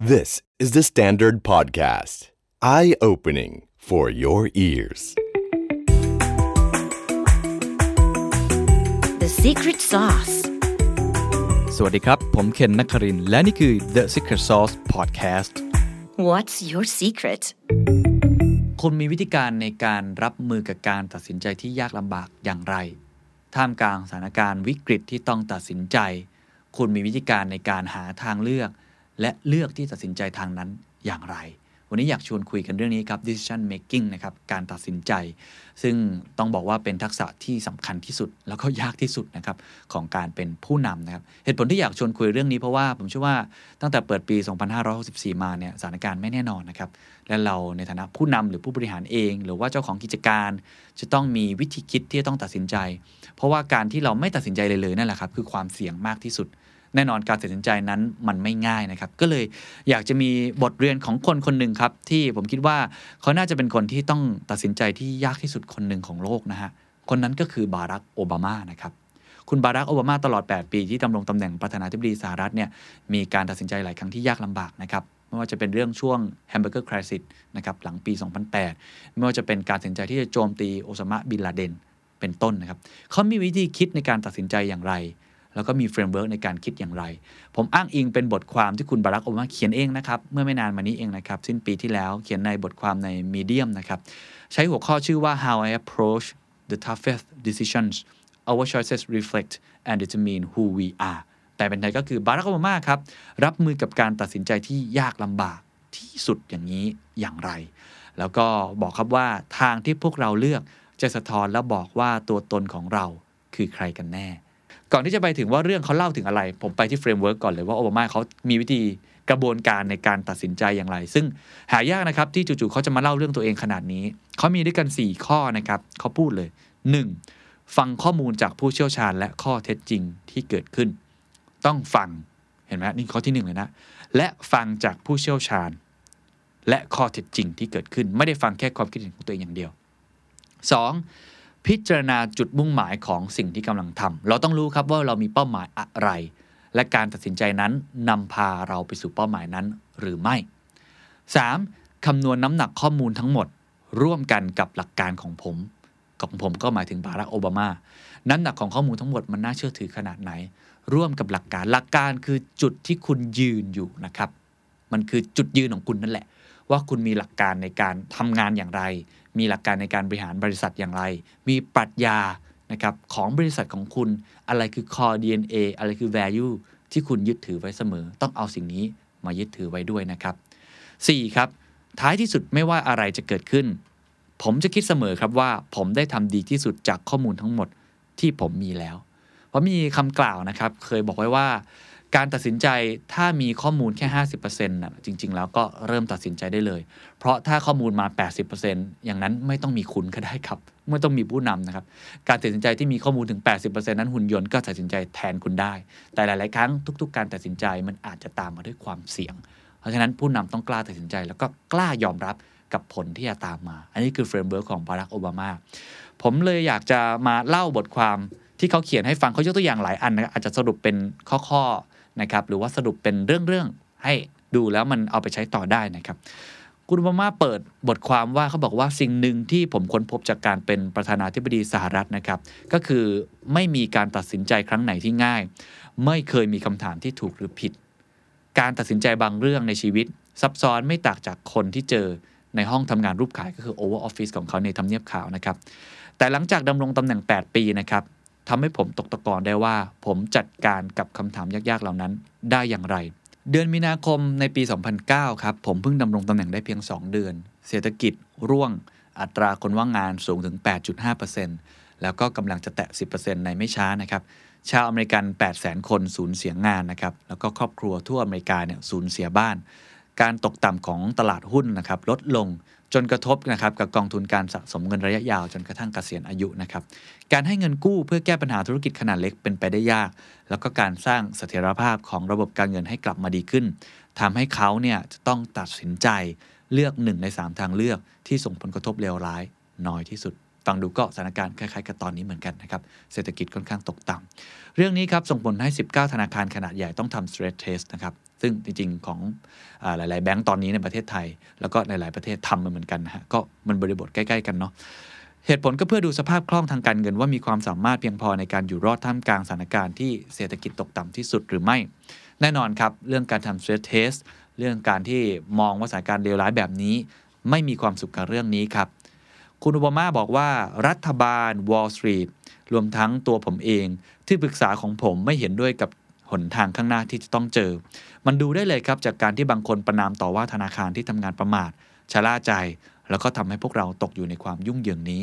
This is the Standard Podcast. Eye-opening for your ears. The Secret Sauce. สวัสดีครับผมเคนนครินทร์และนี่คือ The Secret Sauce Podcast. What's your secret? คุณมีวิธีการในการรับมือกับการตัดสินใจที่ยากลำบากอย่างไรท่ามกลางสถานการณ์วิกฤตที่ต้องตัดสินใจคุณมีวิธีการในการหาทางเลือกและเลือกที่ตัดสินใจทางนั้นอย่างไรวันนี้อยากชวนคุยกันเรื่องนี้ครับ decision making นะครับการตัดสินใจซึ่งต้องบอกว่าเป็นทักษะที่สำคัญที่สุดแล้วก็ยากที่สุดนะครับของการเป็นผู้นำนะครับเหตุผลที่อยากชวนคุยเรื่องนี้เพราะว่าผมเชื่อว่าตั้งแต่เปิดปี 2564 มาเนี่ยสถานการณ์ไม่แน่นอนนะครับและเราในฐานะผู้นำหรือผู้บริหารเองหรือว่าเจ้าของกิจการจะต้องมีวิธีคิดที่จะต้องตัดสินใจเพราะว่าการที่เราไม่ตัดสินใจเลยนั่นแหละครับคือความเสี่ยงมากที่สุดแน่นอนการตัดสินใจนั้นมันไม่ง่ายนะครับก็เลยอยากจะมีบทเรียนของคนคนหนึ่งครับที่ผมคิดว่าเขาน่าจะเป็นคนที่ต้องตัดสินใจที่ยากที่สุดคนหนึ่งของโลกนะฮะคนนั้นก็คือบารักโอบามานะครับคุณบารักโอบามาตลอด8ปีที่ดำรงตำแหน่งประธานาธิบดีสหรัฐเนี่ยมีการตัดสินใจหลายครั้งที่ยากลำบากนะครับไม่ว่าจะเป็นเรื่องช่วงแฮมเบอร์เกอร์ไครซิสนะครับหลังปี2008ไม่ว่าจะเป็นการตัดสินใจที่จะโจมตีโอซามาบินลาเดนเป็นต้นนะครับเขามีวิธีคิดในการตัดสินใจอย่างไรแล้วก็มีเฟรมเวิร์กในการคิดอย่างไรผมอ้างอิงเป็นบทความที่คุณบารักโอบามาเขียนเองนะครับเมื่อไม่นานมานี้เองนะครับสิ้นปีที่แล้วเขียนในบทความใน Medium นะครับใช้หัวข้อชื่อว่า How I Approach the Toughest Decisions Our Choices Reflect and Determine Who We Are แต่เป็นไทยก็คือบารักโอบามาครับรับมือกับการตัดสินใจที่ยากลำบากที่สุดอย่างนี้อย่างไรแล้วก็บอกครับว่าทางที่พวกเราเลือกจะสะท้อนและบอกว่าตัวตนของเราคือใครกันแน่ก่อนที่จะไปถึงว่าเรื่องเขาเล่าถึงอะไรผมไปที่เฟรมเวิร์กก่อนเลยว่าโอบามาเขามีวิธีกระบวนการในการตัดสินใจอย่างไรซึ่งหายากนะครับที่จู่ๆเขาจะมาเล่าเรื่องตัวเองขนาดนี้เขามีด้วยกัน4ข้อนะครับเขาพูดเลย 1. ฟังข้อมูลจากผู้เชี่ยวชาญและข้อเท็จจริงที่เกิดขึ้นต้องฟังเห็นไหมนี่ข้อที่1เลยนะและฟังจากผู้เชี่ยวชาญและข้อเท็จจริงที่เกิดขึ้นไม่ได้ฟังแค่ความคิดเห็นของตัวเองอย่างเดียว 2.พิจารณาจุดมุ่งหมายของสิ่งที่กำลังทำเราต้องรู้ครับว่าเรามีเป้าหมายอะไรและการตัดสินใจนั้นนำพาเราไปสู่เป้าหมายนั้นหรือไม่ 3. คำนวณน้ำหนักข้อมูลทั้งหมดร่วมกันกับหลักการของผมก็หมายถึงบารักโอบามาน้ำหนักของข้อมูลทั้งหมดมันน่าเชื่อถือขนาดไหนร่วมกับหลักการคือจุดที่คุณยืนอยู่นะครับมันคือจุดยืนของคุณนั่นแหละว่าคุณมีหลักการในการทำงานอย่างไรมีหลักการในการบริหารบริษัทอย่างไรมีปรัชญานะครับของบริษัทของคุณอะไรคือ core DNA อะไรคือ value ที่คุณยึดถือไว้เสมอต้องเอาสิ่งนี้มายึดถือไว้ด้วยนะครับ4ครับท้ายที่สุดไม่ว่าอะไรจะเกิดขึ้นผมจะคิดเสมอครับว่าผมได้ทำดีที่สุดจากข้อมูลทั้งหมดที่ผมมีแล้วเพราะมีคำกล่าวนะครับเคยบอกไว้ว่าการตัดสินใจถ้ามีข้อมูลแค่ 50% น่ะจริงๆแล้วก็เริ่มตัดสินใจได้เลยเพราะถ้าข้อมูลมา 80% อย่างนั้นไม่ต้องมีคุณก็ได้ครับไม่ต้องมีผู้นำนะครับการตัดสินใจที่มีข้อมูลถึง 80% นั้นหุ่นยนต์ก็ตัดสินใจแทนคุณได้แต่หลายๆครั้งทุกๆการตัดสินใจมันอาจจะตามมาด้วยความเสี่ยงเพราะฉะนั้นผู้นำต้องกล้าตัดสินใจแล้วก็กล้ายอมรับกับผลที่จะตามมาอันนี้คือเฟรมเวิร์คของบารักโอบามาผมเลยอยากจะมาเล่าบทความที่เขาเขียนให้ฟังเขายกตัวอย่างหลายอันนะอาจจะสรุปเป็นข้อนะครับหรือว่าสรุปเป็นเรื่องให้ดูแล้วมันเอาไปใช้ต่อได้นะครับคุณโอบามาเปิดบทความว่าเขาบอกว่าสิ่งหนึ่งที่ผมค้นพบจากการเป็นประธานาธิบดีสหรัฐนะครับก็คือไม่มีการตัดสินใจครั้งไหนที่ง่ายไม่เคยมีคำถามที่ถูกหรือผิดการตัดสินใจบางเรื่องในชีวิตซับซ้อนไม่ต่างจากคนที่เจอในห้องทำงานรูปขายก็คือ Oval Office ของเขาในทำเนียบขาวนะครับแต่หลังจากดำรงตำแหน่ง8ปีนะครับทำให้ผมตกตะกอนได้ว่าผมจัดการกับคำถามยากๆเหล่านั้นได้อย่างไรเดือนมีนาคมในปี2009ครับผมเพิ่งดำรงตำแหน่งได้เพียง2เดือนเศรษฐกิจร่วงอัตราคนว่างงานสูงถึง 8.5% แล้วก็กำลังจะแตะ 10% ในไม่ช้านะครับชาวอเมริกัน 800,000 คนสูญเสียงานนะครับแล้วก็ครอบครัวทั่วอเมริกาเนี่ยสูญเสียบ้านการตกต่ำของตลาดหุ้นนะครับลดลงจนกระทบนะครับกับกองทุนการสะสมเงินระยะยาวจนกระทั่งเกษียณอายุนะครับการให้เงินกู้เพื่อแก้ปัญหาธุรกิจขนาดเล็กเป็นไปได้ยากแล้วก็การสร้างเสถียรภาพของระบบการเงินให้กลับมาดีขึ้นทำให้เขาเนี่ยจะต้องตัดสินใจเลือก1ใน3ทางเลือกที่ส่งผลกระทบเลวร้ายน้อยที่สุด ฟังดูก็สถานการณ์คล้ายๆกับตอนนี้เหมือนกันนะครับเศรษฐกิจค่อนข้างตกต่ำเรื่องนี้ครับส่งผลให้19ธนาคารขนาดใหญ่ต้องทำ stress test นะครับซึ่งจริงๆของหลายๆแบงก์ตอนนี้ในประเทศไทยแล้วก็ในหลายประเทศทำมันเหมือนกันนะฮะก็มันบริบทใกล้ๆกันเนาะเหตุผลก็เพื่อดูสภาพคล่องทางการเงินว่ามีความสามารถเพียงพอในการอยู่รอดท่ามกลางสถานการณ์ที่เศรษฐกิจตกต่ำที่สุดหรือไม่แน่นอนครับเรื่องการทำ stress test เรื่องการที่มองว่าสถานการณ์เลวร้ายแบบนี้ไม่มีความสุขกับเรื่องนี้ครับคุณโอบามาบอกว่ารัฐบาล Wall Street รวมทั้งตัวผมเองที่ปรึกษาของผมไม่เห็นด้วยกับหนทางข้างหน้าที่จะต้องเจอมันดูได้เลยครับจากการที่บางคนประนามต่อว่าธนาคารที่ทำงานประมาทชะล่าใจแล้วก็ทำให้พวกเราตกอยู่ในความยุ่งเหยิงนี้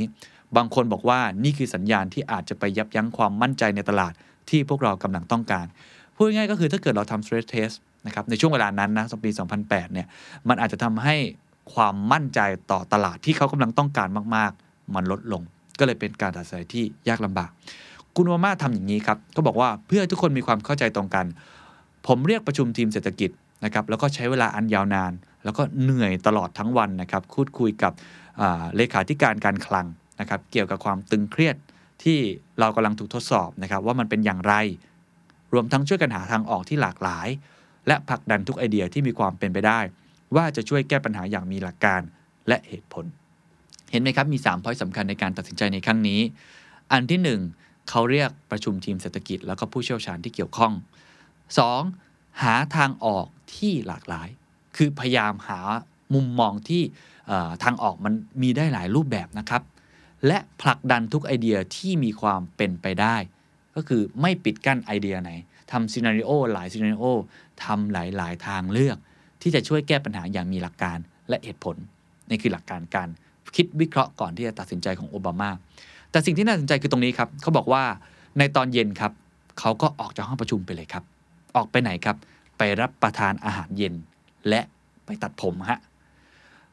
บางคนบอกว่านี่คือสัญญาณที่อาจจะไปยับยั้งความมั่นใจในตลาดที่พวกเรากำลังต้องการพูดง่ายก็คือถ้าเกิดเราทำ stress test นะครับในช่วงเวลานั้นนะปี 2008 เนี่ยมันอาจจะทำให้ความมั่นใจต่อตลาดที่เขากำลังต้องการมากๆมันลดลงก็เลยเป็นการตัดสินใจที่ยากลำบากคุณมาม่าทำอย่างนี้ครับก็บอกว่าเพื่อทุกคนมีความเข้าใจตรงกันผมเรียกประชุมทีมเศรษฐกิจนะครับแล้วก็ใช้เวลาอันยาวนานแล้วก็เหนื่อยตลอดทั้งวันนะครับคุยกับเลขาธิการการคลังนะครับเกี่ยวกับความตึงเครียดที่เรากำลังถูกทดสอบนะครับว่ามันเป็นอย่างไรรวมทั้งช่วยกันหาทางออกที่หลากหลายและผลักดันทุกไอเดียที่มีความเป็นไปได้ว่าจะช่วยแก้ปัญหาอย่างมีหลักการและเหตุผลเห็นไหมครับมี3 point สำคัญในการตัดสินใจในครั้งนี้อันที่ 1 เขาเรียกประชุมทีมเศรษฐกิจแล้วก็ผู้เชี่ยวชาญที่เกี่ยวข้อง 2 หาทางออกที่หลากหลายคือพยายามหามุมมองที่ทางออกมันมีได้หลายรูปแบบนะครับและผลักดันทุกไอเดียที่มีความเป็นไปได้ก็คือไม่ปิดกั้นไอเดียไหนทำซีนาริโอหลายซีนาริโอทำหลายทางเลือกที่จะช่วยแก้ปัญหาอย่างมีหลักการและเหตุผลนี่คือหลักการการคิดวิเคราะห์ก่อนที่จะตัดสินใจของโอบามาแต่สิ่งที่น่าสนใจคือตรงนี้ครับเขาบอกว่าในตอนเย็นครับเขาก็ออกจากห้องประชุมไปเลยครับออกไปไหนครับไปรับประทานอาหารเย็นและไปตัดผมฮะ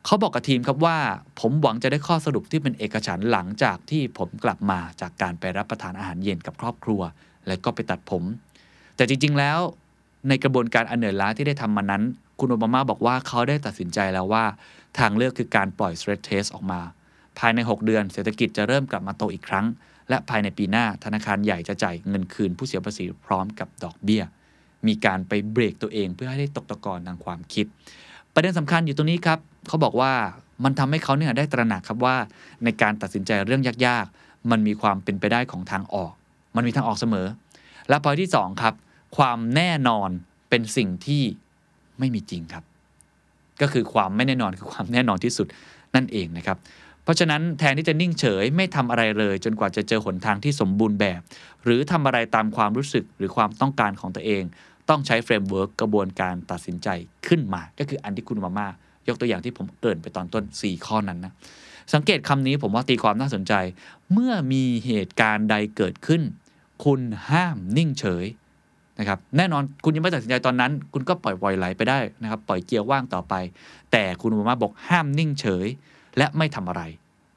เขาบอกกับทีมครับว่าผมหวังจะได้ข้อสรุปที่เป็นเอกฉันท์หลังจากที่ผมกลับมาจากการไปรับประทานอาหารเย็นกับครอบครัวและก็ไปตัดผมแต่จริงๆแล้วในกระบวนการอันเหนื่อยล้าที่ได้ทำมานั้นคุณโอบามาบอกว่าเขาได้ตัดสินใจแล้วว่าทางเลือกคือการปล่อย stress test ออกมาภายใน6เดือนเศรษฐกิจจะเริ่มกลับมาโตอีกครั้งและภายในปีหน้าธนาคารใหญ่จะจ่ายเงินคืนผู้เสียภาษีพร้อมกับดอกเบี้ยมีการไปเบรกตัวเองเพื่อให้ได้ตกตะกอนทางความคิดประเด็นสำคัญอยู่ตรงนี้ครับเขาบอกว่ามันทำให้เขาเนี่ยได้ตระหนักครับว่าในการตัดสินใจเรื่องยากๆมันมีความเป็นไปได้ของทางออกมันมีทางออกเสมอและพอยที่2ครับความแน่นอนเป็นสิ่งที่ไม่มีจริงครับก็คือความไม่แน่นอนคือความแน่นอนที่สุดนั่นเองนะครับเพราะฉะนั้นแทนที่จะนิ่งเฉยไม่ทำอะไรเลยจนกว่าจะเจอหนทางที่สมบูรณ์แบบหรือทำอะไรตามความรู้สึกหรือความต้องการของตัวเองต้องใช้เฟรมเวิร์กกระบวนการตัดสินใจขึ้นมาก็คืออันที่คุณมามายกตัวอย่างที่ผมเกริ่นไปตอนต้น4ข้อนั้นนะสังเกตคำนี้ผมว่าตีความน่าสนใจเมื่อมีเหตุการณ์ใดเกิดขึ้นคุณห้ามนิ่งเฉยนะครับแน่นอนคุณยังไม่ตัดสินใจตอนนั้นคุณก็ปล่อยไหลไปได้นะครับปล่อยเกียร์ว่างต่อไปแต่คุณโอบามาบอกห้ามนิ่งเฉยและไม่ทำอะไร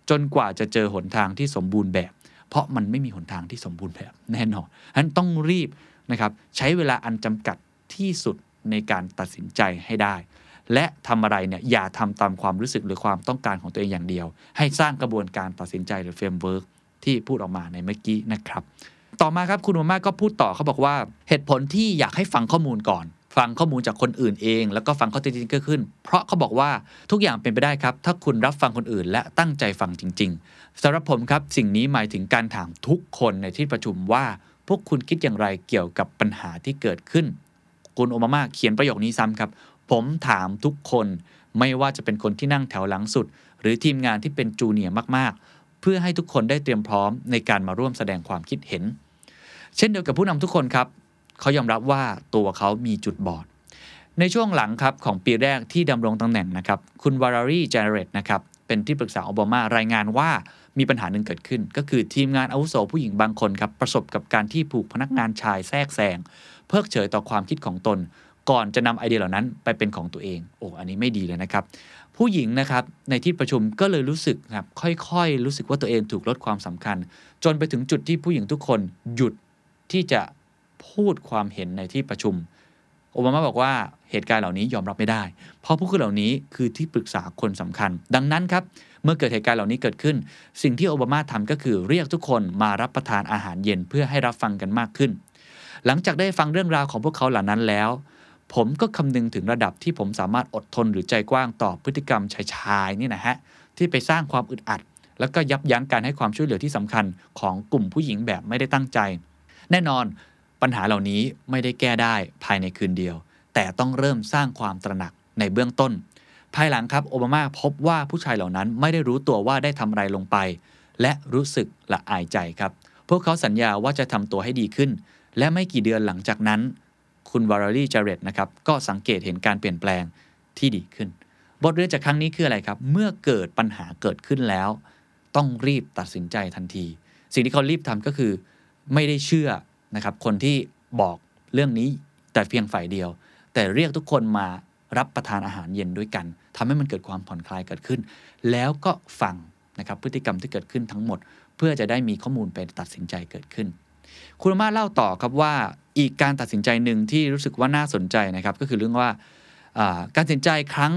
จนกว่าจะเจอหนทางที่สมบูรณ์แบบเพราะมันไม่มีหนทางที่สมบูรณ์แบบแน่นอนฉะนั้นต้องรีบนะครับใช้เวลาอันจำกัดที่สุดในการตัดสินใจให้ได้และทำอะไรเนี่ยอย่าทำตามความรู้สึกหรือความต้องการของตัวเองอย่างเดียวให้สร้างกระบวนการตัดสินใจหรือเฟรมเวิร์กที่พูดออกมาในเมื่อกี้นะครับต่อมาครับคุณมาม่าก็พูดต่อเขาบอกว่าเหตุผลที่อยากให้ฟังข้อมูลก่อนฟังข้อมูลจากคนอื่นเองแล้วก็ฟังข้อเท็จจริงขึ้นเพราะเขาบอกว่าทุกอย่างเป็นไปได้ครับถ้าคุณรับฟังคนอื่นและตั้งใจฟังจริงๆสำหรับผมครับสิ่งนี้หมายถึงการถามทุกคนในที่ประชุมว่าพวกคุณคิดอย่างไรเกี่ยวกับปัญหาที่เกิดขึ้นคุณโอบามาเขียนประโยคนี้ซ้ำครับผมถามทุกคนไม่ว่าจะเป็นคนที่นั่งแถวหลังสุดหรือทีมงานที่เป็นจูเนียร์มากๆเพื่อให้ทุกคนได้เตรียมพร้อมในการมาร่วมแสดงความคิดเห็นเช่นเดียวกับผู้นำทุกคนครับเขายอมรับว่าตัวเขามีจุดบอดในช่วงหลังครับของปีแรกที่ดำรงตำแหน่งนะครับคุณวารารีเจเนเรตนะครับเป็นที่ปรึกษาโอบามารายงานว่ามีปัญหาหนึ่งเกิดขึ้นก็คือทีมงานอาวุโสผู้หญิงบางคนครับประสบกับการที่ผูกพนักงานชายแทรกแซงเพิกเฉยต่อความคิดของตนก่อนจะนำไอเดียเหล่านั้นไปเป็นของตัวเองโอ้อันนี้ไม่ดีเลยนะครับผู้หญิงนะครับในที่ประชุมก็เลยรู้สึกครับค่อยๆรู้สึกว่าตัวเองถูกลดความสำคัญจนไปถึงจุดที่ผู้หญิงทุกคนหยุดที่จะพูดความเห็นในที่ประชุมโอบามาบอกว่าเห เหตุการณ์เหล่านี้ยอมรับไม่ได้เพราะผู้คนเหล่านี้คือที่ปรึกษาคนสำคัญดังนั้นครับเมื่อเกิดเหตุการณ์เหล่านี้เกิดขึ้นสิ่งที่โอบามาทำก็คือเรียกทุกคนมารับประทานอาหารเย็นเพื่อให้รับฟังกันมากขึ้นหลังจากได้ฟังเรื่องราวของพวกเขาเหล่านั้นแล้วผมก็คำนึงถึงระดับที่ผมสามารถอดทนหรือใจกว้างต่อพฤติกรรมชายๆนี่นะฮะที่ไปสร้างความอึดอัดแล้วก็ยับยั้งการให้ความช่วยเหลือที่สำคัญของกลุ่มผู้หญิงแบบไม่ได้ตั้งใจแน่นอนปัญหาเหล่านี้ไม่ได้แก้ได้ภายในคืนเดียวแต่ต้องเริ่มสร้างความตระหนักในเบื้องต้นภายหลังครับโอบามาพบว่าผู้ชายเหล่านั้นไม่ได้รู้ตัวว่าได้ทำอะไรลงไปและรู้สึกละอายใจครับพวกเขาสัญญาว่าจะทำตัวให้ดีขึ้นและไม่กี่เดือนหลังจากนั้นคุณวาเลรีจาเรตนะครับก็สังเกตเห็นการเปลี่ยนแปลงที่ดีขึ้นบทเรียนจากครั้งนี้คืออะไรครับเมื่อเกิดปัญหาเกิดขึ้นแล้วต้องรีบตัดสินใจทันทีสิ่งที่เขารีบทำก็คือไม่ได้เชื่อนะครับคนที่บอกเรื่องนี้แต่เพียงฝ่ายเดียวแต่เรียกทุกคนมารับประทานอาหารเย็นด้วยกันทำให้มันเกิดความผ่อนคลายเกิดขึ้นแล้วก็ฟังนะครับพฤติกรรมที่เกิดขึ้นทั้งหมดเพื่อจะได้มีข้อมูลไปตัดสินใจเกิดขึ้นคุณมาเล่าต่อครับว่าอีกการตัดสินใจหนึ่งที่รู้สึกว่าน่าสนใจนะครับก็คือเรื่องว่าการตัดสินใจครั้ง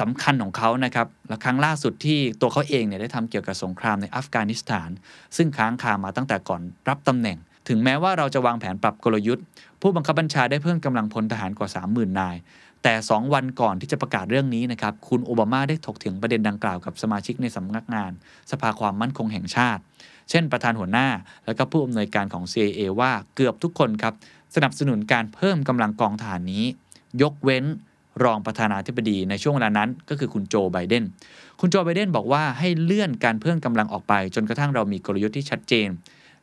สำคัญของเขานะครับและครั้งล่าสุดที่ตัวเขาเองเนี่ยได้ทำเกี่ยวกับสงครามในอัฟกานิสถานซึ่งค้างคามาตั้งแต่ก่อนรับตำแหน่งถึงแม้ว่าเราจะวางแผนปรับกลยุทธ์ผู้บังคับบัญชาได้เพิ่มกำลังพลทหารกว่า 30,000 นายแต่2วันก่อนที่จะประกาศเรื่องนี้นะครับคุณโอบามาได้ถกถึงประเด็นดังกล่าวกับสมาชิกในสำนักงานสภาความมั่นคงแห่งชาติเช่นประธานหัวหน้าและก็ผู้อำนวยการของ CIA ว่าเกือบทุกคนครับสนับสนุนการเพิ่มกำลังกองทหารนี้ยกเว้นรองประธานาธิบดีในช่วงเวลานั้นก็คือคุณโจไบเดนบอกว่าให้เลื่อนการเพิ่มกำลังออกไปจนกระทั่งเรามีกลยุทธ์ที่ชัดเจน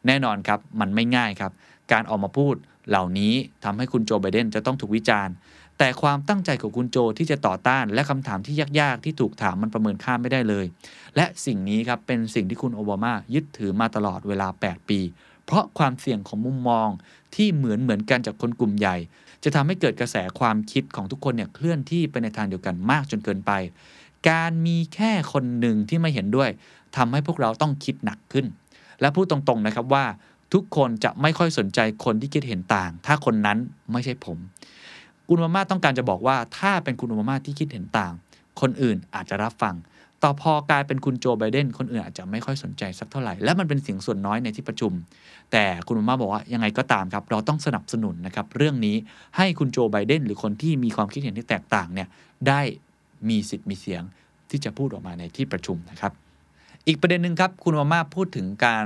แน่นอนครับมันไม่ง่ายครับการออกมาพูดเหล่านี้ทำให้คุณโจไบเดนจะต้องถูกวิจารณ์แต่ความตั้งใจของคุณโจที่จะต่อต้านและคำถามที่ยากๆที่ถูกถามมันประเมินค่าไม่ได้เลยและสิ่งนี้ครับเป็นสิ่งที่คุณโอบามายึดถือมาตลอดเวลา8ปีเพราะความเสี่ยงของมุมมองที่เหมือนกันจากคนกลุ่มใหญ่จะทำให้เกิดกระแสความคิดของทุกคนเนี่ยเคลื่อนที่ไปในทางเดียวกันมากจนเกินไปการมีแค่คนหนึ่งที่ไม่เห็นด้วยทำให้พวกเราต้องคิดหนักขึ้นและพูดตรงๆนะครับว่าทุกคนจะไม่ค่อยสนใจคนที่คิดเห็นต่างถ้าคนนั้นไม่ใช่ผมคุณโอบามาต้องการจะบอกว่าถ้าเป็นคุณโอบามาที่คิดเห็นต่างคนอื่นอาจจะรับฟังต่อพอกลายเป็นคุณโจไบเดนคนอื่นอาจจะไม่ค่อยสนใจสักเท่าไหร่และมันเป็นเสียงส่วนน้อยในที่ประชุมแต่คุณโอบามาบอกว่ายังไงก็ตามครับเราต้องสนับสนุนนะครับเรื่องนี้ให้คุณโจไบเดนหรือคนที่มีความคิดเห็นที่แตกต่างเนี่ยได้มีสิทธิ์มีเสียงที่จะพูดออกมาในที่ประชุมนะครับอีกประเด็นนึงครับคุณโอบามาพูดถึงการ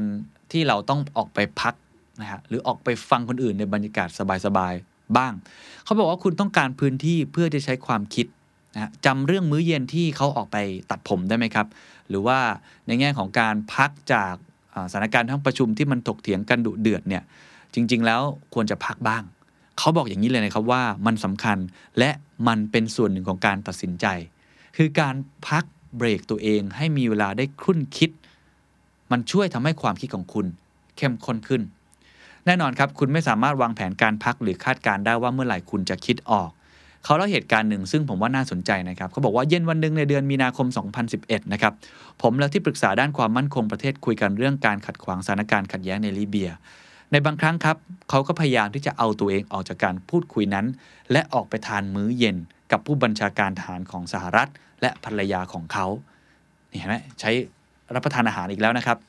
ที่เราต้องออกไปพักนะฮะหรือออกไปฟังคนอื่นในบรรยากาศสบายๆบ้างเขาบอกว่าคุณต้องการพื้นที่เพื่อจะใช้ความคิดนะจำเรื่องมื้อเย็นที่เขาออกไปตัดผมได้ไหมครับหรือว่าในแง่ของการพักจากสถานการณ์ทั้งประชุมที่มันถกเถียงกันดุเดือดเนี่ยจริงๆแล้วควรจะพักบ้างเขาบอกอย่างนี้เลยนะครับว่ามันสำคัญและมันเป็นส่วนหนึ่งของการตัดสินใจคือการพักเบรกตัวเองให้มีเวลาได้ครุ่นคิดมันช่วยทำให้ความคิดของคุณเข้มข้นขึ้นแน่นอนครับคุณไม่สามารถวางแผนการพักหรือคาดการได้ว่าเมื่อไหร่คุณจะคิดออกเขาเล่าเหตุการณ์หนึ่งซึ่งผมว่าน่าสนใจนะครับเขาบอกว่าเย็นวันหนึ่งในเดือนมีนาคม 2011 นะครับผมและที่ปรึกษาด้านความมั่นคงประเทศคุยกันเรื่องการขัดขวางสถานการณ์ขัดแย้งในลิเบียในบางครั้งครับเขาก็พยายามที่จะเอาตัวเองออกจากการพูดคุยนั้นและออกไปทานมื้อเย็นกับผู้บัญชาการทหารของสหรัฐและภรรยาของเขานี่เห็นไหมใช้รับประทานอาหารอีกแล้วนะครับ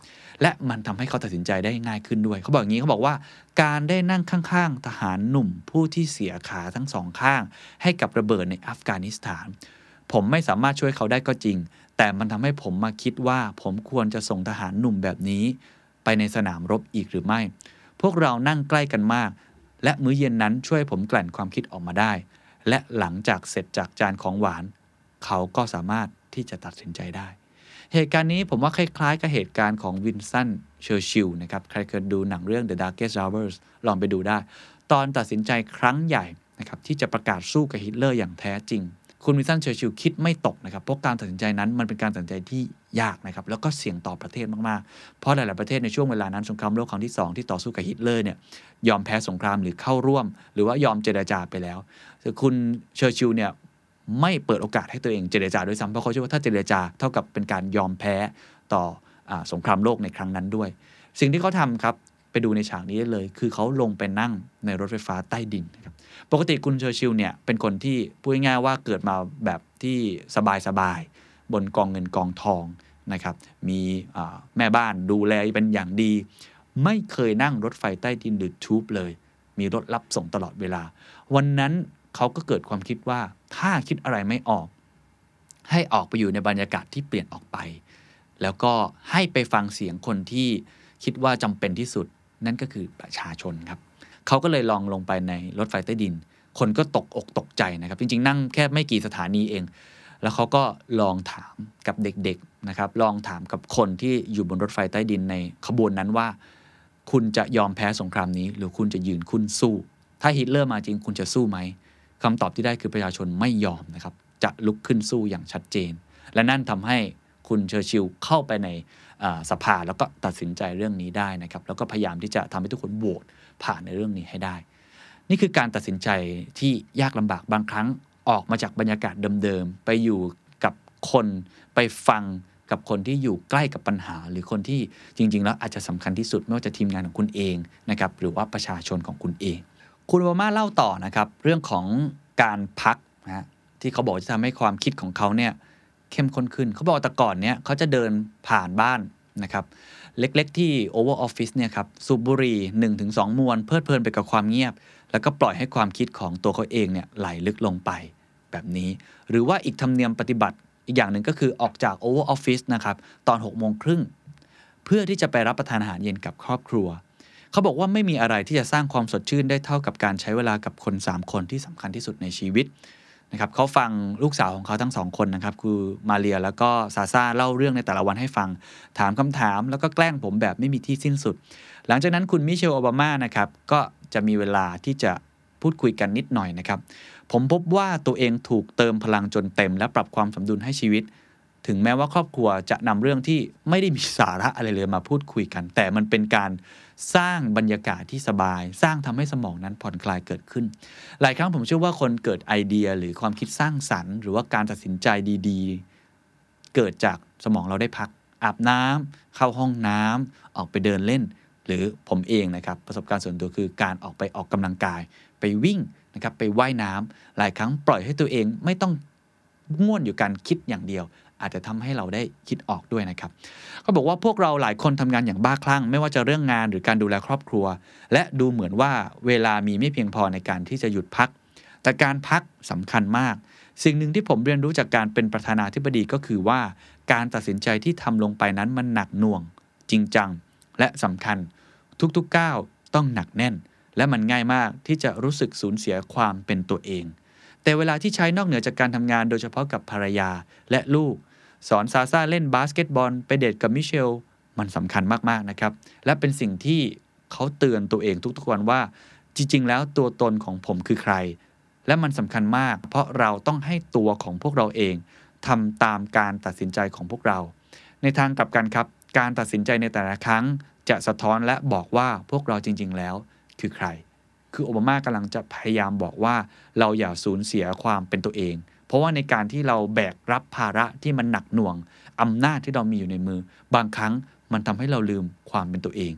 และมันทำให้เขาตัดสินใจได้ง่ายขึ้นด้วยเขาบอกอย่างนี้เขาบอกว่าการได้นั่งข้างๆทหารหนุ่มผู้ที่เสียขาทั้งสองข้างให้กับระเบิดในอัฟกานิสถานผมไม่สามารถช่วยเขาได้ก็จริงแต่มันทำให้ผมมาคิดว่าผมควรจะส่งทหารหนุ่มแบบนี้ไปในสนามรบอีกหรือไม่พวกเรานั่งใกล้กันมากและมื้อเย็นนั้นช่วยผมกลั่นความคิดออกมาได้และหลังจากเสร็จจากจานของหวานเขาก็สามารถที่จะตัดสินใจได้เหตุการณ์นี้ผมว่าคล้ายๆกับเหตุการณ์ของวินสตัน เชอร์ชิลล์นะครับใครเคยดูหนังเรื่อง The Darkest Hour ลองไปดูได้ตอนตัดสินใจครั้งใหญ่นะครับที่จะประกาศสู้กับฮิตเลอร์อย่างแท้จริงคุณวินสตัน เชอร์ชิลล์คิดไม่ตกนะครับเพราะการตัดสินใจนั้นมันเป็นการตัดสินใจที่ยากนะครับแล้วก็เสี่ยงต่อประเทศมากๆเพราะหลายๆประเทศในช่วงเวลานั้นสงครามโลกครั้งที่2ที่ต่อสู้กับฮิตเลอร์เนี่ยยอมแพ้สงครามหรือเข้าร่วมหรือว่ายอมเจรจาไปแล้วแต่คุณเชอร์ชิลล์เนี่ยไม่เปิดโอกาสให้ตัวเองเจรจาด้วยซ้ำเพราะเขาเชื่อว่าถ้าเจรจาเท่ากับเป็นการยอมแพ้ต่อสงครามโลกในครั้งนั้นด้วยสิ่งที่เขาทำครับ ไปดูในฉากนี้ได้เลยคือเขาลงไปนั่งในรถไฟฟ้าใต้ดินนะครับปกติคุณเชอร์ชิลเนี่ยเป็นคนที่พูดง่ายๆว่าเกิดมาแบบที่สบายๆบนกองเงินกองทองนะครับมีแม่บ้านดูแลเป็นอย่างดีไม่เคยนั่งรถไฟใต้ดินหรือทูบเลยมีรถรับส่งตลอดเวลาวันนั้นเขาก็เกิดความคิดว่าถ้าคิดอะไรไม่ออกให้ออกไปอยู่ในบรรยากาศที่เปลี่ยนออกไปแล้วก็ให้ไปฟังเสียงคนที่คิดว่าจำเป็นที่สุดนั่นก็คือประชาชนครับเขาก็เลยลองลงไปในรถไฟใต้ดินคนก็ตกอกตกใจนะครับจริงๆนั่งแค่ไม่กี่สถานีเองแล้วเขาก็ลองถามกับเด็กๆนะครับลองถามกับคนที่อยู่บนรถไฟใต้ดินในขบวนนั้นว่าคุณจะยอมแพ้สงครามนี้หรือคุณจะยืนขึ้นสู้ถ้าฮิตเลอร์มาจริงคุณจะสู้ไหมคำตอบที่ได้คือประชาชนไม่ยอมนะครับจะลุกขึ้นสู้อย่างชัดเจนและนั่นทำให้คุณเชอร์ชิลเข้าไปในสภาแล้วก็ตัดสินใจเรื่องนี้ได้นะครับแล้วก็พยายามที่จะทำให้ทุกคนโหวตผ่านในเรื่องนี้ให้ได้นี่คือการตัดสินใจที่ยากลำบากบางครั้งออกมาจากบรรยากาศเดิมๆไปอยู่กับคนไปฟังกับคนที่อยู่ใกล้กับปัญหาหรือคนที่จริงๆแล้วอาจจะสำคัญที่สุดไม่ว่าจะทีมงานของคุณเองนะครับหรือว่าประชาชนของคุณเองคุณโอบามาเล่าต่อนะครับเรื่องของการพักนะที่เขาบอกจะทำให้ความคิดของเขาเนี่ยเข้มข้นขึ้นเขาบอกแต่ก่อนเนี่ยเขาจะเดินผ่านบ้านนะครับเล็กๆที่โอเวอร์ออฟฟิศเนี่ยครับสูบบุหรี่ 1-2 มวนเพลิดเพลินไปกับความเงียบแล้วก็ปล่อยให้ความคิดของตัวเขาเองเนี่ยไหลลึกลงไปแบบนี้หรือว่าอีกธรรมเนียมปฏิบัติอีกอย่างหนึ่งก็คือออกจากโอเวอร์ออฟฟิศนะครับตอน 18:30 น.เพื่อที่จะไปรับประทานอาหารเย็นกับครอบครัวเขาบอกว่าไม่มีอะไรที่จะสร้างความสดชื่นได้เท่ากับการใช้เวลากับคน3คนที่สำคัญที่สุดในชีวิตนะครับเขาฟังลูกสาวของเขาทั้ง2คนนะครับคือมาเรียแล้วก็ซาซาเล่าเรื่องในแต่ละวันให้ฟังถามคำถามแล้วก็แกล้งผมแบบไม่มีที่สิ้นสุดหลังจากนั้นคุณมิเชลโอบามานะครับก็จะมีเวลาที่จะพูดคุยกันนิดหน่อยนะครับผมพบว่าตัวเองถูกเติมพลังจนเต็มและปรับความสมดุลให้ชีวิตถึงแม้ว่าครอบครัวจะนำเรื่องที่ไม่ได้มีสาระอะไรเลยมาพูดคุยกันแต่มันเป็นการสร้างบรรยากาศที่สบายสร้างทำให้สมองนั้นผ่อนคลายเกิดขึ้นหลายครั้งผมเชื่อว่าคนเกิดไอเดียหรือความคิดสร้างสรรค์หรือว่าการตัดสินใจดีๆเกิดจากสมองเราได้พักอาบน้ำเข้าห้องน้ำออกไปเดินเล่นหรือผมเองนะครับประสบการณ์ส่วนตัวคือการออกไปออกกำลังกายไปวิ่งนะครับไปว่ายน้ำหลายครั้งปล่อยให้ตัวเองไม่ต้องง่วนอยู่การคิดอย่างเดียวอาจจะทำให้เราได้คิดออกด้วยนะครับก็บอกว่าพวกเราหลายคนทำงานอย่างบ้าคลั่งไม่ว่าจะเรื่องงานหรือการดูแลครอบครัวและดูเหมือนว่าเวลามีไม่เพียงพอในการที่จะหยุดพักแต่การพักสำคัญมากสิ่งหนึ่งที่ผมเรียนรู้จากการเป็นประธานาธิบดีก็คือว่าการตัดสินใจที่ทำลงไปนั้นมันหนักหน่วงจริงจังและสำคัญทุกๆก้าวต้องหนักแน่นและมันง่ายมากที่จะรู้สึกสูญเสียความเป็นตัวเองแต่เวลาที่ใช้นอกเหนือจากการทำงานโดยเฉพาะกับภรรยาและลูกสอนซาซาเล่นบาสเกตบอลไปเดทกับมิเชลมันสำคัญมากๆนะครับและเป็นสิ่งที่เขาเตือนตัวเองทุกๆวันว่าจริงๆแล้วตัวตนของผมคือใครและมันสำคัญมากเพราะเราต้องให้ตัวของพวกเราเองทำตามการตัดสินใจของพวกเราในทางกลับกันครับการตัดสินใจในแต่ละครั้งจะสะท้อนและบอกว่าพวกเราจริงๆแล้วคือใครคือโอบามากำลังจะพยายามบอกว่าเราอย่าสูญเสียความเป็นตัวเองเพราะว่าในการที่เราแบกรับภาระที่มันหนักหน่วงอำนาจที่เรามีอยู่ในมือบางครั้งมันทำให้เราลืมความเป็นตัวเอง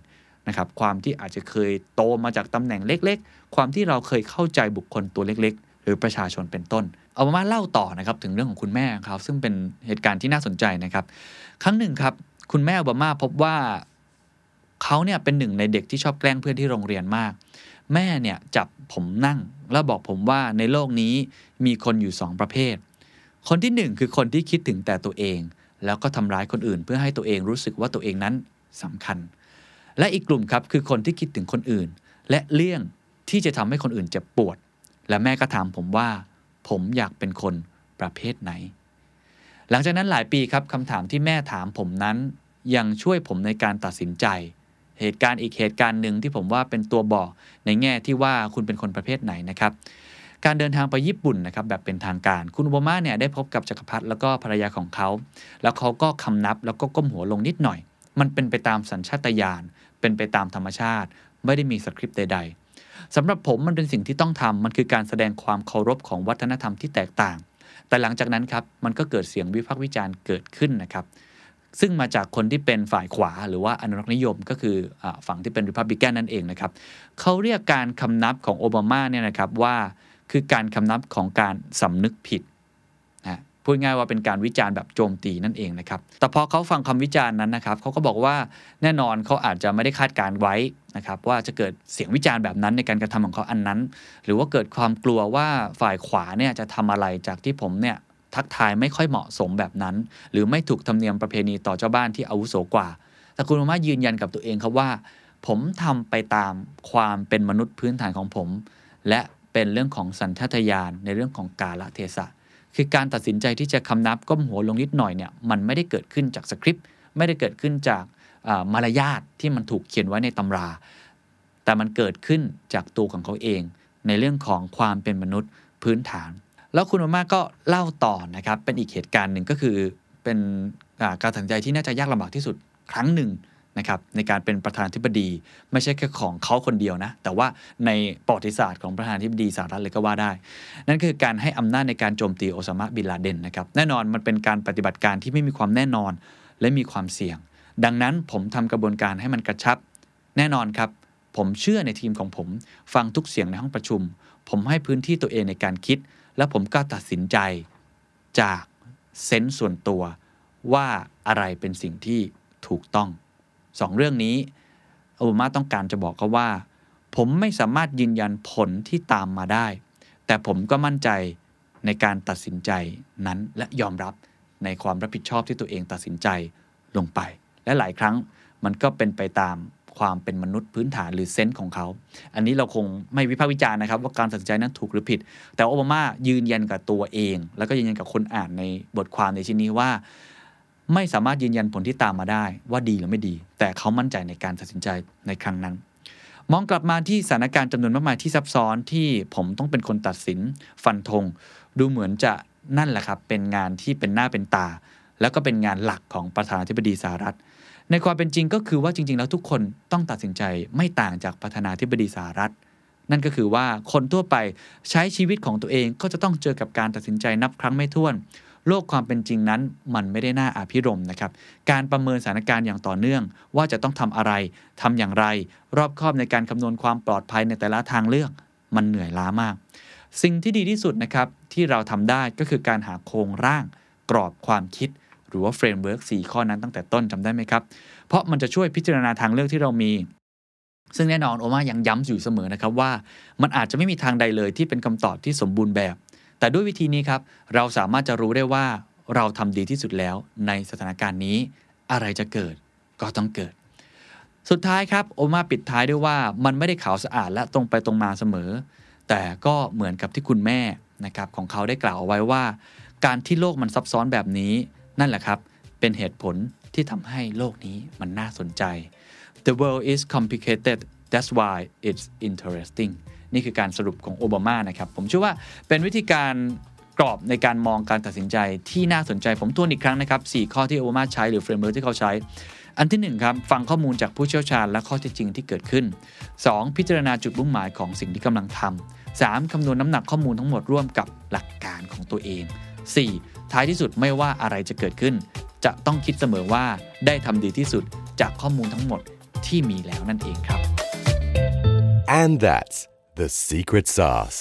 นะครับความที่อาจจะเคยโตมาจากตำแหน่งเล็กๆความที่เราเคยเข้าใจบุคคลตัวเล็กๆหรือประชาชนเป็นต้นเอามาเล่าต่อนะครับถึงเรื่องของคุณแม่ครับซึ่งเป็นเหตุการณ์ที่น่าสนใจนะครับครั้งหนึ่งครับคุณแม่โอบามาพบว่าเขาเนี่ยเป็นหนึ่งในเด็กที่ชอบแกล้งเพื่อนที่โรงเรียนมากแม่เนี่ยจับผมนั่งแล้วบอกผมว่าในโลกนี้มีคนอยู่2ประเภทคนที่1คือคนที่คิดถึงแต่ตัวเองแล้วก็ทำร้ายคนอื่นเพื่อให้ตัวเองรู้สึกว่าตัวเองนั้นสำคัญและอีกกลุ่มครับคือคนที่คิดถึงคนอื่นและเลี่ยงที่จะทำให้คนอื่นเจ็บปวดและแม่ก็ถามผมว่าผมอยากเป็นคนประเภทไหนหลังจากนั้นหลายปีครับคำถามที่แม่ถามผมนั้นยังช่วยผมในการตัดสินใจเหตุการณ์อีกเหตุการณ์หนึ่งที่ผมว่าเป็นตัวบอกในแง่ที่ว่าคุณเป็นคนประเภทไหนนะครับการเดินทางไปญี่ปุ่นนะครับแบบเป็นทางการคุณโอบามาเนี่ยได้พบกับจักรพรรดิแล้วก็ภรรยาของเขาแล้วเขาก็คำนับแล้วก็ก้มหัวลงนิดหน่อยมันเป็นไปตามสัญชาตญาณเป็นไปตามธรรมชาติไม่ได้มีสคริปต์ใดๆสำหรับผมมันเป็นสิ่งที่ต้องทำมันคือการแสดงความเคารพของวัฒนธรรมที่แตกต่างแต่หลังจากนั้นครับมันก็เกิดเสียงวิพากษ์วิจารณ์เกิดขึ้นนะครับ ซึ่งมาจากคนที่เป็นฝ่ายขวาหรือว่าอนุรักษนิยมก็คือฝั่งที่เป็นริพับลิกันนั่นเองนะครับเขาเรียกการคำนับของโอบามาเนี่ยนะครับว่าคือการคำนับของการสำนึกผิดนะพูดง่ายว่าเป็นการวิจารณ์แบบโจมตีนั่นเองนะครับแต่พอเขาฟังคำวิจารณ์นั้นนะครับเขาก็บอกว่าแน่นอนเขาอาจจะไม่ได้คาดการไว้นะครับว่าจะเกิดเสียงวิจารณ์แบบนั้นในการกระทำของเขาอันนั้นหรือว่าเกิดความกลัวว่าฝ่ายขวาเนี่ยจะทำอะไรจากที่ผมเนี่ยทักทายไม่ค่อยเหมาะสมแบบนั้นหรือไม่ถูกธรรมเนียมประเพณีต่อเจ้าบ้านที่อาวุโสกว่าแต่คุณโอบามายืนยันกับตัวเองครับว่าผมทำไปตามความเป็นมนุษย์พื้นฐานของผมและเป็นเรื่องของสัญชาตญาณในเรื่องของกาลเทศะคือการตัดสินใจที่จะคำนับก้มหัวลงนิดหน่อยเนี่ยมันไม่ได้เกิดขึ้นจากสคริปต์ไม่ได้เกิดขึ้นจากมารยาทที่มันถูกเขียนไว้ในตำราแต่มันเกิดขึ้นจากตัวของเขาเองในเรื่องของความเป็นมนุษย์พื้นฐานแล้วคุณโอบามาก็เล่าต่อนะครับเป็นอีกเหตุการณ์หนึ่งก็คือเป็นการตัดสินใจที่น่าจะยากลำบากที่สุดครั้งหนึ่งนะครับในการเป็นประธานาธิบดีไม่ใช่แค่ของเขาคนเดียวนะแต่ว่าในประวัติศาสตร์ของประธานาธิบดีสหรัฐเลยก็ว่าได้นั่นคือการให้อำนาจในการโจมตีโอซามาบินลาเดนนะครับแน่นอนมันเป็นการปฏิบัติการที่ไม่มีความแน่นอนและมีความเสี่ยงดังนั้นผมทำกระบวนการให้มันกระชับแน่นอนครับผมเชื่อในทีมของผมฟังทุกเสียงในห้องประชุมผมให้พื้นที่ตัวเองในการคิดและผมก็ตัดสินใจจากเซนส์ส่วนตัวว่าอะไรเป็นสิ่งที่ถูกต้องสองเรื่องนี้โอบามาต้องการจะบอกเขาว่าผมไม่สามารถยืนยันผลที่ตามมาได้แต่ผมก็มั่นใจในการตัดสินใจนั้นและยอมรับในความรับผิดชอบที่ตัวเองตัดสินใจลงไปและหลายครั้งมันก็เป็นไปตามความเป็นมนุษย์พื้นฐานหรือเซนส์ของเขาอันนี้เราคงไม่วิพากษ์วิจารณ์นะครับว่าการตัดสินใจนั้นถูกหรือผิดแต่โอบามายืนยันกับตัวเองแล้วก็ยืนยันกับคนอ่านในบทความในชิ้นนี้ว่าไม่สามารถยืนยันผลที่ตามมาได้ว่าดีหรือไม่ดีแต่เขามั่นใจในการตัดสินใจในครั้งนั้นมองกลับมาที่สถานการณ์จำนวนมากมายที่ซับซ้อนที่ผมต้องเป็นคนตัดสินฟันธงดูเหมือนจะนั่นแหละครับเป็นงานที่เป็นหน้าเป็นตาแล้วก็เป็นงานหลักของประธานาธิบดีสหรัฐในความเป็นจริงก็คือว่าจริงๆแล้วทุกคนต้องตัดสินใจไม่ต่างจากประธานาธิบดีสหรัฐนั่นก็คือว่าคนทั่วไปใช้ชีวิตของตัวเองก็จะต้องเจอกับการตัดสินใจนับครั้งไม่ถ้วนโลกความเป็นจริงนั้นมันไม่ได้น่าอาภิรมย์นะครับการประเมินสถานการณ์อย่างต่อเนื่องว่าจะต้องทำอะไรทำอย่างไรรอบคอบในการคำนวณความปลอดภัยในแต่ละทางเลือกมันเหนื่อยล้ามากสิ่งที่ดีที่สุดนะครับที่เราทำได้ก็คือการหาโครงร่างกรอบความคิดหรือว่าเฟรมเวิร์ก4ข้อนั้นตั้งแต่ต้นจำได้ไหมครับเพราะมันจะช่วยพิจารณาทางเลือกที่เรามีซึ่งแน่นอนโอมายังย้ำอยู่เสมอนะครับว่ามันอาจจะไม่มีทางใดเลยที่เป็นคำตอบที่สมบูรณ์แบบแต่ด้วยวิธีนี้ครับเราสามารถจะรู้ได้ว่าเราทำดีที่สุดแล้วในสถานการณ์นี้อะไรจะเกิดก็ต้องเกิดสุดท้ายครับโอมาปิดท้ายด้วยว่ามันไม่ได้ขาวสะอาดและตรงไปตรงมาเสมอแต่ก็เหมือนกับที่คุณแม่นะครับของเขาได้กล่าวเอาไว้ว่าการที่โลกมันซับซ้อนแบบนี้นั่นแหละครับเป็นเหตุผลที่ทำให้โลกนี้มันน่าสนใจ The world is complicated that's why it's interesting นี่คือการสรุปของโอบามานะครับผมเชื่อว่าเป็นวิธีการกรอบในการมองการตัดสินใจที่น่าสนใจผมทวนอีกครั้งนะครับ4ข้อที่โอบามาใช้หรือเฟรมเวิร์คที่เขาใช้อันที่1ครับฟังข้อมูลจากผู้เชี่ยวชาญและข้อเท็จจริงที่เกิดขึ้น2พิจารณาจุดมุ่งหมายของสิ่งที่กำลังทำ3คำนวณน้ำหนักข้อมูลทั้งหมดร่วมกับหลักการของตัวเอง4ท้ายที่สุดไม่ว่าอะไรจะเกิดขึ้นจะต้องคิดเสมอว่าได้ทำดีที่สุดจากข้อมูลทั้งหมดที่มีแล้วนั่นเองครับ And that's the secret sauce